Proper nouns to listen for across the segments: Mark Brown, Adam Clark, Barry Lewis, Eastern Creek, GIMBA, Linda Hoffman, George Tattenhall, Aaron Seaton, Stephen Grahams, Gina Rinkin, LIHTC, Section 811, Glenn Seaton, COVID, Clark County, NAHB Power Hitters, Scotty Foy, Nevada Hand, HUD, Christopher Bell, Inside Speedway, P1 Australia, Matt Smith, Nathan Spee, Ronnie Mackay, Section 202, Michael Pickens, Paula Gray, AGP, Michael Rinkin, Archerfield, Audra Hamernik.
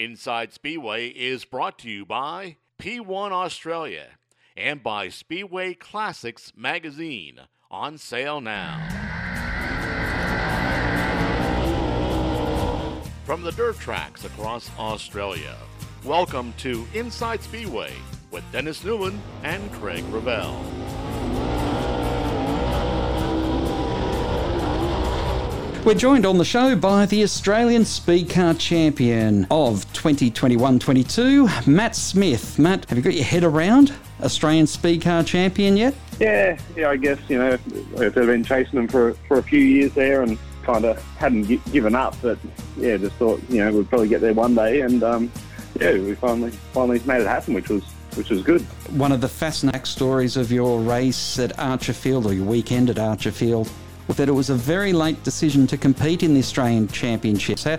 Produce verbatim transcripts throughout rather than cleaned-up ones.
Inside Speedway is brought to you by P one Australia and by Speedway Classics Magazine, on sale now. From the dirt tracks across Australia, welcome to Inside Speedway with Dennis Newman and Craig Revelle. We're joined on the show by the Australian Speed Car Champion of twenty twenty-one twenty-two, Matt Smith. Matt, have you got your head around Australian Speed Car Champion yet? Yeah, yeah, I guess, you know, I've been chasing them for, for a few years there and kind of hadn't gi- given up, but yeah, just thought, you know, we'd probably get there one day, and um, yeah, we finally finally made it happen, which was which was good. One of the fascinating stories of your race at Archerfield, or your weekend at Archerfield, was that it was a very late decision to compete in the Australian Championships. How,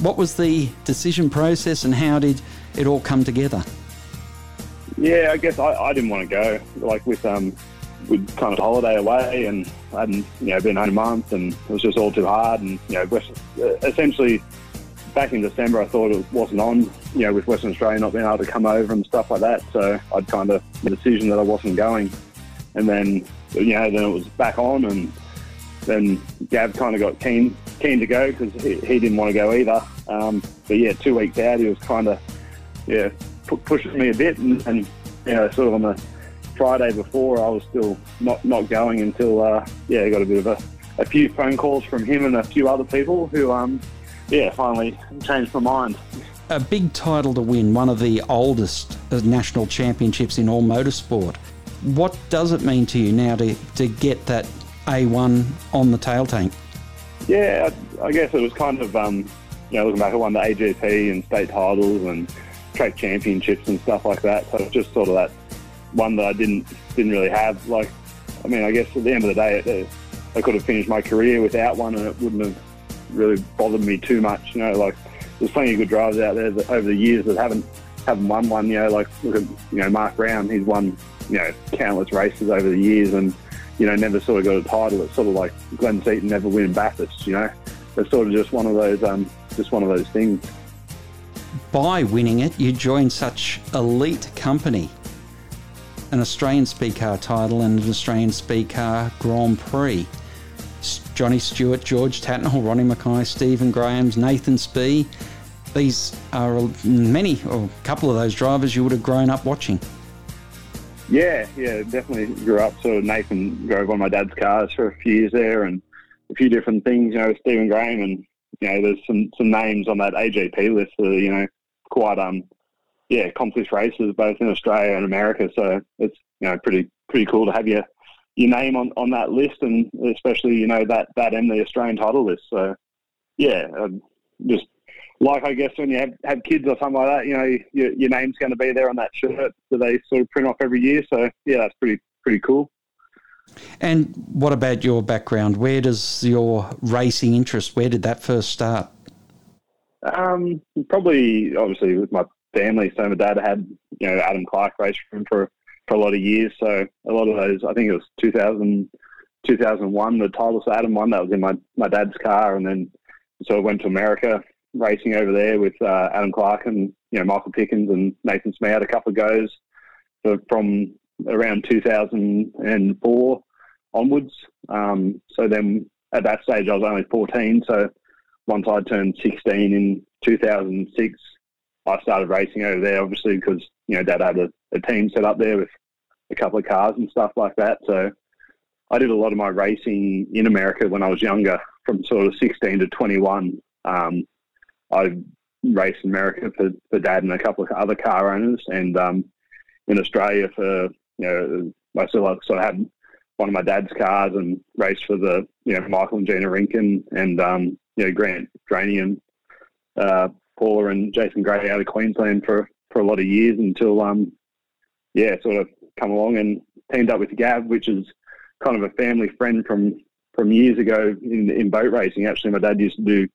what was the decision process, and how did it all come together? Yeah, I guess I, I didn't want to go. Like with um, we'd kind of holiday away, and I hadn't, you know, been home a month, and it was just all too hard. And you know, West, essentially back in December, I thought it wasn't on. You know, with Western Australia not being able to come over and stuff like that, so I'd kind of made the decision that I wasn't going. And then, you know, then it was back on, and then Gav kind of got keen keen to go because he, he didn't want to go either. Um, but yeah, two weeks out, he was kind of, yeah, p- pushing me a bit. And, and, you know, sort of on the Friday before, I was still not, not going until, uh, yeah, I got a bit of a, a few phone calls from him and a few other people who, um, yeah, finally changed my mind. A big title to win, one of the oldest national championships in all motorsport. What does it mean to you now to, to get that A one on the tail tank? Yeah, I guess it was kind of, um, you know, looking back, I won the A G P and state titles and track championships and stuff like that. So it's just sort of that one that I didn't didn't really have. Like, I mean, I guess at the end of the day, it, it, I could have finished my career without one, and it wouldn't have really bothered me too much. You know, like there's plenty of good drivers out there that, over the years that haven't haven't won one. You know, like look at, you know, Mark Brown. He's won, you know, countless races over the years, and you know, never sort of got a title. It's sort of like Glenn Seaton never winning Bathurst, you know. It's sort of just one of those, um, just one of those things. By winning it, you join such elite company. An Australian Speed Car title and an Australian Speed Car Grand Prix. Johnny Stewart, George Tattenhall, Ronnie Mackay, Stephen Grahams, Nathan Spee. These are many, or a couple of those drivers you would have grown up watching. Yeah, yeah, definitely grew up. Sort of Nathan drove one of my dad's cars for a few years there, and a few different things. You know, Stephen Graham, and you know, there's some, some names on that A G P list that are, you know, quite um, yeah, accomplished racers both in Australia and America. So it's, you know, pretty pretty cool to have your your name on, on that list, and especially, you know, that that and the Australian title list. So yeah, um, just like, I guess, when you have, have kids or something like that, you know, your, your name's going to be there on that shirt that they sort of print off every year. So, yeah, that's pretty pretty cool. And what about your background? Where does your racing interest, where did that first start? Um, probably, obviously, with my family. So my dad had, you know, Adam Clark race for him for, for a lot of years. So a lot of those, I think it was two thousand, two thousand one, the title for Adam won, that was in my, my dad's car. And then sort of went to America, racing over there with uh, Adam Clark and, you know, Michael Pickens and Nathan Smout a couple of goes for, from around two thousand four onwards. Um, so then at that stage I was only fourteen. So once I turned sixteen in two thousand six, I started racing over there, obviously, because, you know, Dad had a, a team set up there with a couple of cars and stuff like that. So I did a lot of my racing in America when I was younger, from sort of sixteen to twenty-one. Um, I raced in America for, for Dad and a couple of other car owners, and um, in Australia for, you know, I sort of, sort of had one of my dad's cars and raced for the, you know, Michael and Gina Rinkin and, um, you know, Grant Draney and uh, Paula and Jason Gray out of Queensland for, for a lot of years until, um, yeah, sort of come along and teamed up with Gav, which is kind of a family friend from, from years ago in, in boat racing. Actually, my dad used to do,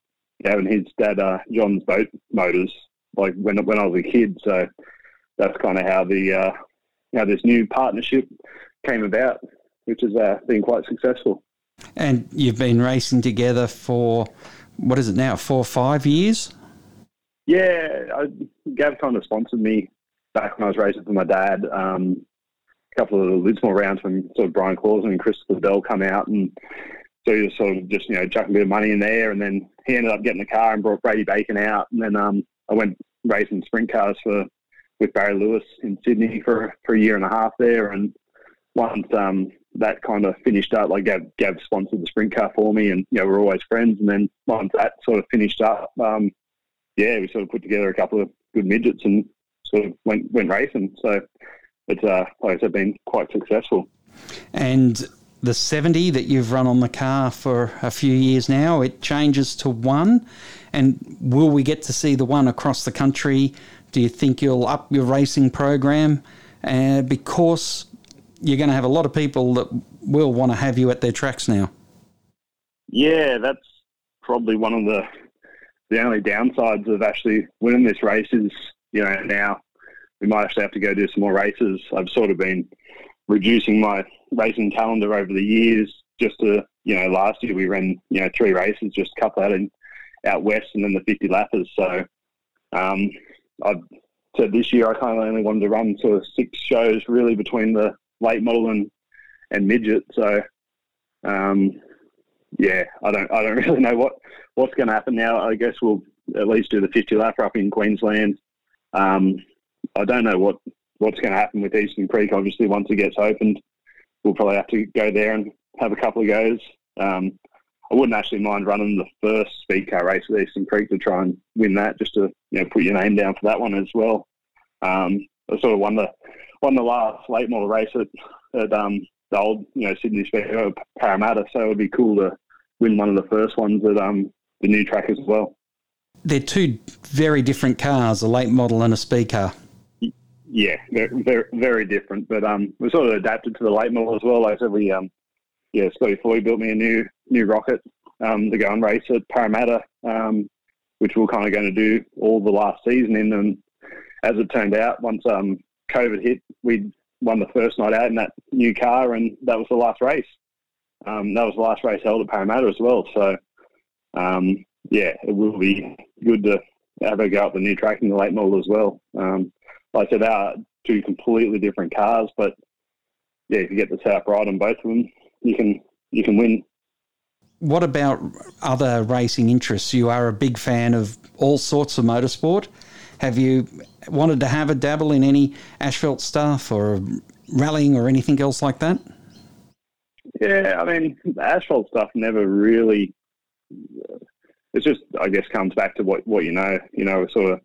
Gav and his dad, uh, John's boat motors, like when when I was a kid. So that's kind of how the uh, how this new partnership came about, which has uh, been quite successful. And you've been racing together for, what is it now, four or five years? Yeah, I, Gav kind of sponsored me back when I was racing for my dad. Um, a couple of little Lismore rounds when sort of Brian Clausen and Christopher Bell come out, and so he was sort of just, you know, chucking a bit of money in there, and then he ended up getting the car and brought Brady Bacon out, and then um, I went racing sprint cars for with Barry Lewis in Sydney for, for a year and a half there, and once um, that kind of finished up, like Gav, Gav sponsored the sprint car for me, and, you know, we're always friends, and then once that sort of finished up, um, yeah, we sort of put together a couple of good midgets and sort of went, went racing. So it's, uh, like I said, been quite successful. And the seventy that you've run on the car for a few years now, it changes to one. And will we get to see the one across the country? Do you think you'll up your racing program? Uh, because you're going to have a lot of people that will want to have you at their tracks now. Yeah, that's probably one of the... The only downsides of actually winning this race is, you know, now we might actually have to go do some more races. I've sort of been reducing my racing calendar over the years just to, you know, last year we ran, you know, three races, just a couple out, in, out west and then the fifty lappers. So um, I've said this year I kind of only wanted to run sort of six shows really between the late model and, and midget. So, um yeah, I don't I don't really know what, what's going to happen now. I guess we'll at least do the fifty lapper up in Queensland. Um, I don't know what, what's going to happen with Eastern Creek. Obviously, once it gets opened, we'll probably have to go there and have a couple of goes. Um, I wouldn't actually mind running the first speed car race at Eastern Creek to try and win that, just to, you know, put your name down for that one as well. Um, I sort of won the won the last late model race at, at um, the old, you know, Sydney Speedway, Parramatta, so it would be cool to win one of the first ones at um, the new track as well. They're two very different cars, a late model and a speed car. Yeah, they're, they're very different, but um, we sort of adapted to the late model as well. Like I said, we, um, yeah, Scotty Foy built me a new new rocket um, to go and race at Parramatta, um, which we we're kind of going to do all the last season in. And as it turned out, once um, COVID hit, we won the first night out in that new car, and that was the last race. Um, that was the last race held at Parramatta as well. So, um, yeah, it will be good to have a go up the new track in the late model as well. Um, like I said, they are two completely different cars, but, yeah, if you get the setup right on both of them, you can you can win. What about other racing interests? You are a big fan of all sorts of motorsport. Have you wanted to have a dabble in any asphalt stuff or rallying or anything else like that? Yeah, I mean, the asphalt stuff never really, it's just, I guess, comes back to what, what you know. You know, we're sort of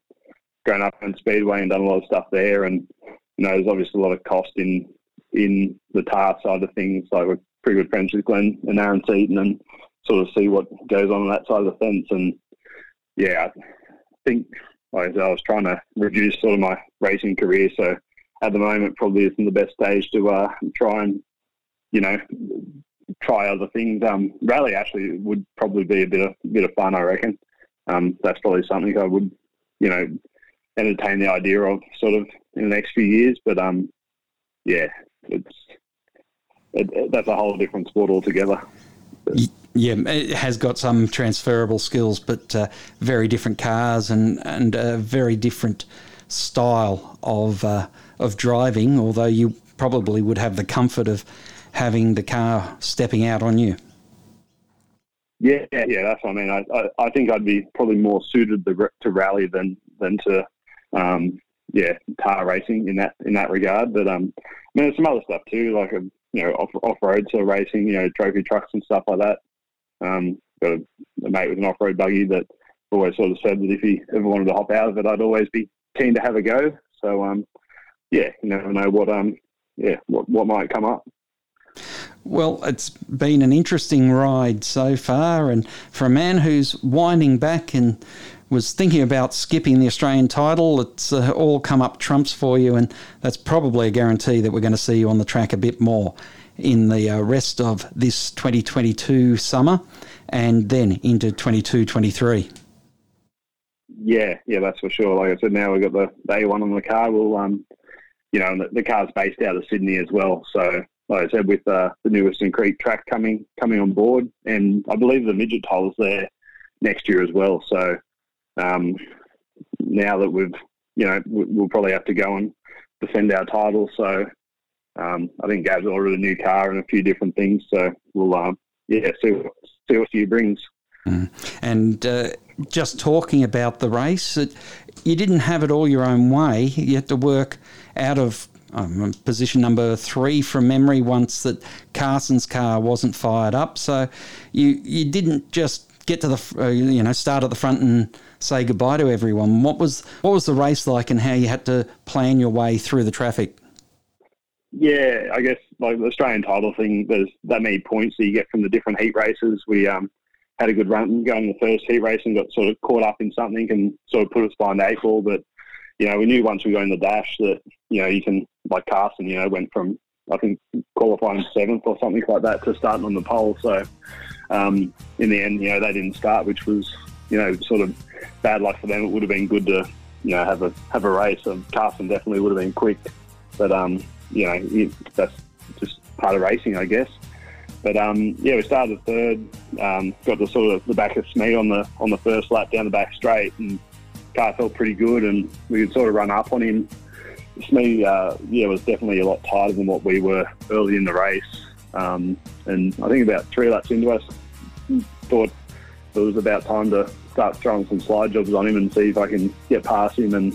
grown up on Speedway and done a lot of stuff there, and, you know, there's obviously a lot of cost in in the tar side of things. Like, we're pretty good friends with Glenn and Aaron Seaton and sort of see what goes on on that side of the fence. And, yeah, I think, like I said, I was trying to reduce sort of my racing career, so at the moment probably isn't the best stage to uh, try and, you know, try other things. Um, rally actually would probably be a bit of bit of fun, I reckon. Um, that's probably something I would, you know, entertain the idea of sort of in the next few years. But um, yeah, it's it, it, that's a whole different sport altogether. Yeah, it has got some transferable skills, but uh, very different cars and and a very different style of uh, of driving. Although you probably would have the comfort of having the car stepping out on you. Yeah, yeah, that's what I mean. I, I, I think I'd be probably more suited to, to rally than than to, um, yeah, car racing in that in that regard. But um, I mean, there's some other stuff too, like a, you know, off off road sort of racing, you know, trophy trucks and stuff like that. Um, got a, a mate with an off road buggy that always sort of said that if he ever wanted to hop out of it, I'd always be keen to have a go. So um, yeah, you never know what um, yeah, what what might come up. Well, it's been an interesting ride so far, and for a man who's winding back and was thinking about skipping the Australian title, it's uh, all come up trumps for you, and that's probably a guarantee that we're going to see you on the track a bit more in the uh, rest of this twenty twenty-two summer and then into twenty-two twenty-three. Yeah, yeah, that's for sure. Like I said, now we've got the, the A one on the car. We'll, um, you know, the, the car's based out of Sydney as well, so... Like I said, with uh, the new Eastern Creek track coming coming on board, and I believe the midget tile's there next year as well. So, um, now that we've, you know, we'll probably have to go and defend our title. So um, I think Gav's ordered a new car and a few different things. So we'll, um, yeah, see what, see what she brings. Mm. And uh, just talking about the race, it, you didn't have it all your own way. You had to work out of um, position number three from memory once that Carson's car wasn't fired up. So you, you didn't just get to the, uh, you know, start at the front and say goodbye to everyone. What was what was the race like, and how you had to plan your way through the traffic? Yeah, I guess like the Australian title thing, there's that many points that you get from the different heat races. We um, had a good run going the first heat race and got sort of caught up in something and sort of put us behind eight ball. But you know, we knew once we got in the dash that, you know, you can, like Carson, you know, went from, I think, qualifying seventh or something like that to starting on the pole. So. Um, in the end, you know, they didn't start, which was, you know, sort of bad luck for them. It would have been good to, you know, have a have a race. And Carson definitely would have been quick, but um, you know, it, that's just part of racing, I guess. But um, yeah, we started third, um, got to sort of the back of Smee on the on the first lap down the back straight, and car felt pretty good, and we could sort of run up on him. Smee, uh, yeah, was definitely a lot tighter than what we were early in the race. Um, and I think about three laps into us, thought it was about time to start throwing some slide jobs on him and see if I can get past him and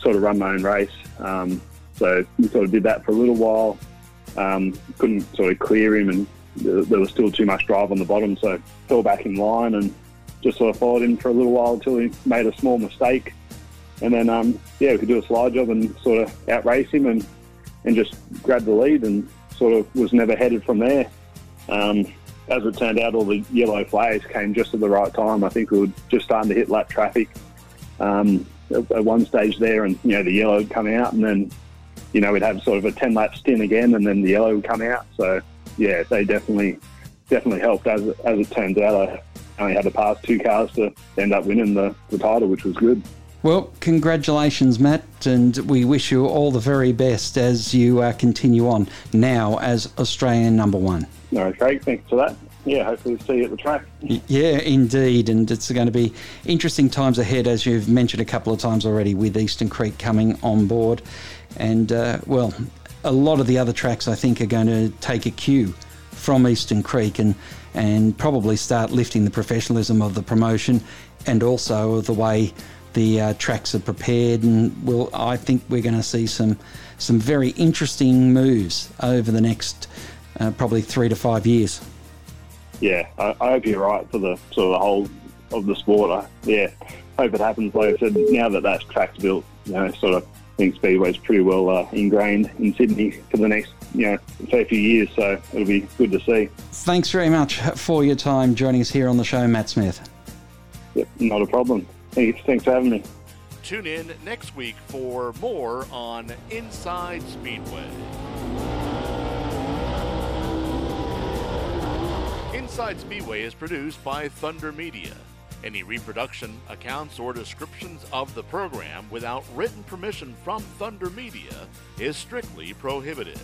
sort of run my own race. Um, so we sort of did that for a little while, um, couldn't sort of clear him, and th- there was still too much drive on the bottom, so fell back in line and just sort of followed him for a little while until he made a small mistake. And then, um, yeah, we could do a slide job and sort of outrace him and, and just grab the lead, and sort of was never headed from there. Um, as it turned out, all the yellow flags came just at the right time. I think we were just starting to hit lap traffic um, at, at one stage there, and, you know, the yellow would come out, and then, you know, we'd have sort of a ten-lap stint again, and then the yellow would come out. So, yeah, they definitely definitely helped. As, as it turns out, I only had to pass two cars to end up winning the, the title, which was good. Well, congratulations, Matt, and we wish you all the very best as you uh, continue on now as Australian number one. No, right, Craig, thanks for that. Yeah, hopefully we'll see you at the track. Yeah, indeed, and it's going to be interesting times ahead, as you've mentioned a couple of times already, with Eastern Creek coming on board. And, uh, well, a lot of the other tracks, I think, are going to take a cue from Eastern Creek and, and probably start lifting the professionalism of the promotion, and also the way the uh, tracks are prepared, and we'll, I think we're going to see some some very interesting moves over the next uh, probably three to five years. Yeah, I, I hope you're right for the sort of the whole of the sport. I, yeah, hope it happens. Like I said, now that that track's built, you know, sort of I think Speedway's pretty well uh, ingrained in Sydney for the next, you know, say a few years. So it'll be good to see. Thanks very much for your time joining us here on the show, Matt Smith. Yep, not a problem. Thanks for having me. Tune in next week for more on Inside Speedway. Inside Speedway is produced by Thunder Media. Any reproduction, accounts, or descriptions of the program without written permission from Thunder Media is strictly prohibited.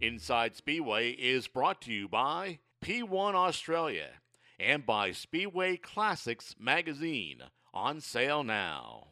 Inside Speedway is brought to you by P one Australia and by Speedway Classics Magazine, on sale now.